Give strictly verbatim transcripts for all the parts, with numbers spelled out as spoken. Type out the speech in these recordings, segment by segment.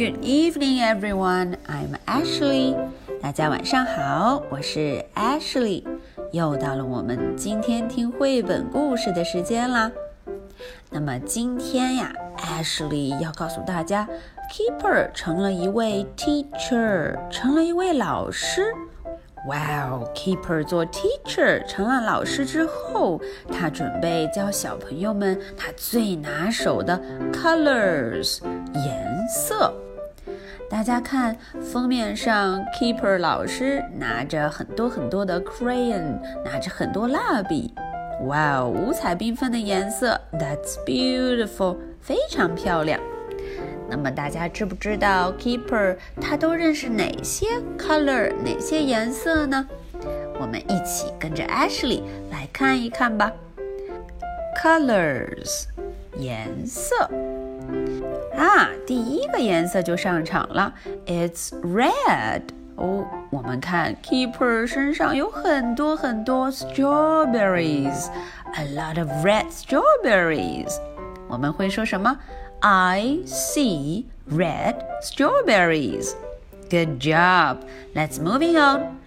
Good evening, everyone. I'm Ashley. 大家晚上好，我是 Ashley。又到了我们今天听绘本故事的时间啦。那么今天呀 ，Ashley 要告诉大家 ，Keeper 成了一位 teacher， 成了一位老师。哇哦 Keeper 做 teacher 成了老师之后，他准备教小朋友们他最拿手的 colors 颜色。大家看封面上 Keeper 老师拿着很多很多的 crayon， 拿着很多蜡笔。哇哦五彩缤纷的颜色 That's beautiful， 非常漂亮。那么大家知不知道 Keeper 他都认识哪些 color 哪些颜色呢？我们一起跟着 Ashley 来看一看吧。 Colors 颜色啊，第一个颜色就上场了 It's red。 哦，我们看 Keeper 身上有很多很多 strawberries， A lot of red strawberries。 我们会说什么？I see red strawberries. Good job. Let's moving on.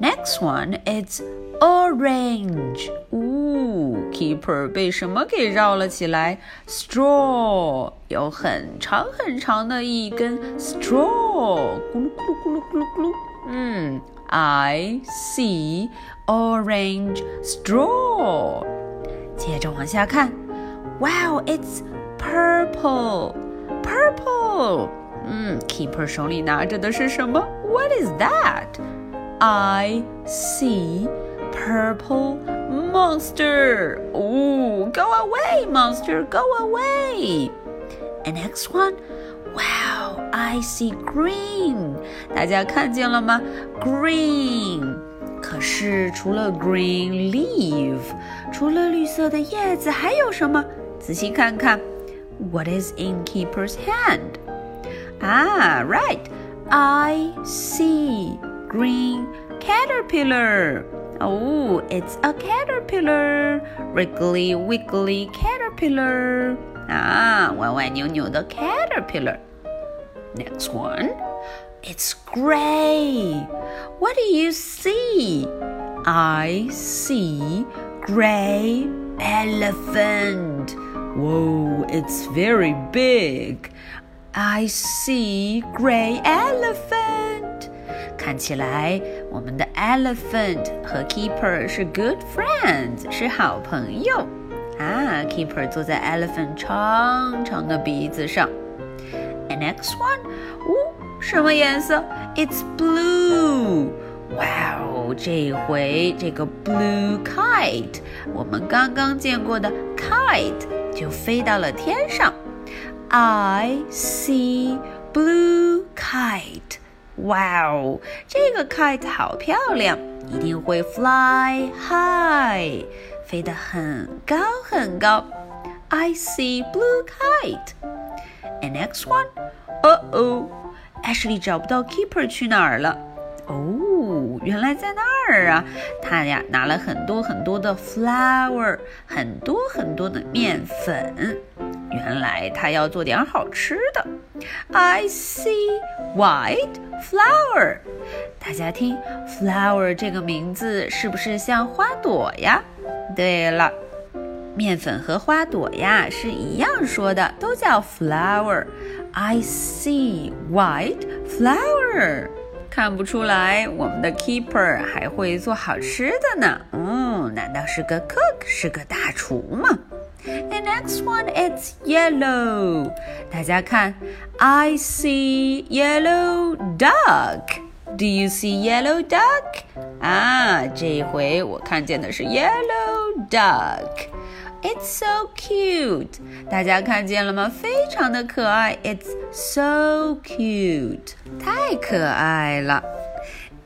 Next one, it's orange. Ooh, Keeper 被什么给绕了起来？ Straw 有很长很长的一根 straw， 咕噜咕噜咕噜咕噜咕噜。嗯 I see orange straw. 接着往下看。Wow, it's purple, purple. 嗯 Keeper 手里拿着的是什么？ What is that? I see purple monster. Ooh, go away, monster, go away. And next one, wow, I see green. 大家看见了吗？ Green. 可是除了 green leaf， 除了绿色的叶子还有什么？仔细看看。What is in Keeper's hand? Ah, right. I see green caterpillar. Oh, it's a caterpillar. Wriggly, wiggly caterpillar. Ah, 弯弯扭扭的 caterpillar. Next one. It's gray. What do you see? I see gray elephant.Whoa, it's very big. I see gray elephant. 看起来我们的 elephant 和 Keeper 是 good friends， 是好朋友。啊 Keeper 坐在 elephant 长长的鼻子上。And next one, 哦，什么颜色？ It's blue. Wow, 这回这个 blue kite， 我们刚刚见过的 kite。就飞到了天上。 I see blue kite. Wow, 这个 kite 好漂亮，一定会 fly high， 飞得很高很高。 I see blue kite. And next one, uh-oh, Ashley 找不到 Keeper 去哪儿了。哦，原来在那儿啊！他呀拿了很多很多的 flour， 很多很多的面粉。原来他要做点好吃的。I see white flour。大家听 ，flour 这个名字是不是像花朵呀？对了，面粉和花朵呀是一样说的，都叫 flour。I see white flour。看不出来我们的 Keeper 还会做好吃的呢。嗯，难道是个 cook， 是个大厨吗？ The next one, it's yellow. 大家看 I see yellow duck. Do you see yellow duck? 啊，这一回我看见的是 yellow duck. It's so cute. 大家看见了吗？非常的可爱。 It's so cute. 太可爱了。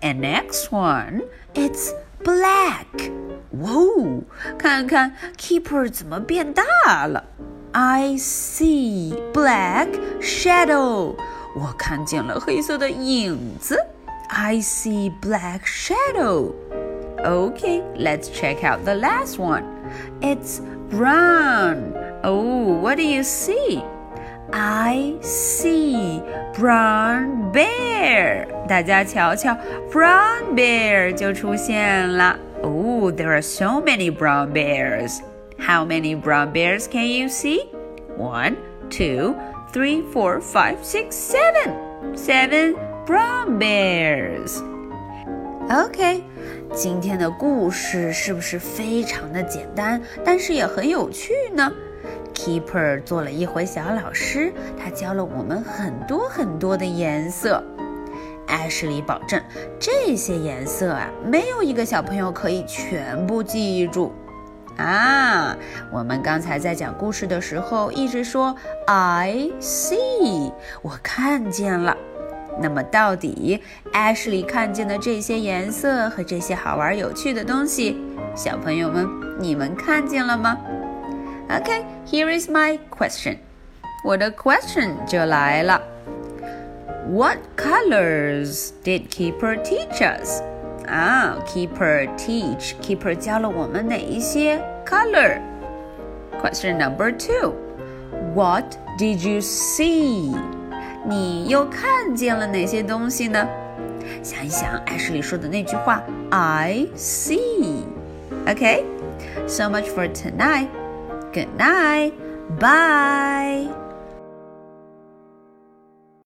And next one, it's black. Whoa, 看看 Keeper 怎么变大了。 I see black shadow. 我看见了黑色的影子。 I see black shadow. Okay, let's check out the last one. It's brown. Oh, what do you see? I see brown bear. 大家瞧瞧 brown bear 就出现了。Oh, there are so many brown bears. How many brown bears can you see? One, two, three, four, five, six, seven. Seven brown bears. OK, 今天的故事是不是非常的简单，但是也很有趣呢？Keeper 做了一回小老师，他教了我们很多很多的颜色。Ashley 保证，这些颜色啊，没有一个小朋友可以全部记住。啊，我们刚才在讲故事的时候一直说 I see， 我看见了。那么到底 Ashley 看见的这些颜色和这些好玩有趣的东西，小朋友们，你们看见了吗？Okay, here is my question. 我的 question 就来了。What colors did Keeper teach us? 啊、oh, Keeper teach. Keeper 教了我们哪一些 color? Question number two. What did you see? 你又看见了哪些东西呢？想一想 Ashley 说的那句话 I see. Okay, so much for tonight.Good night. Bye.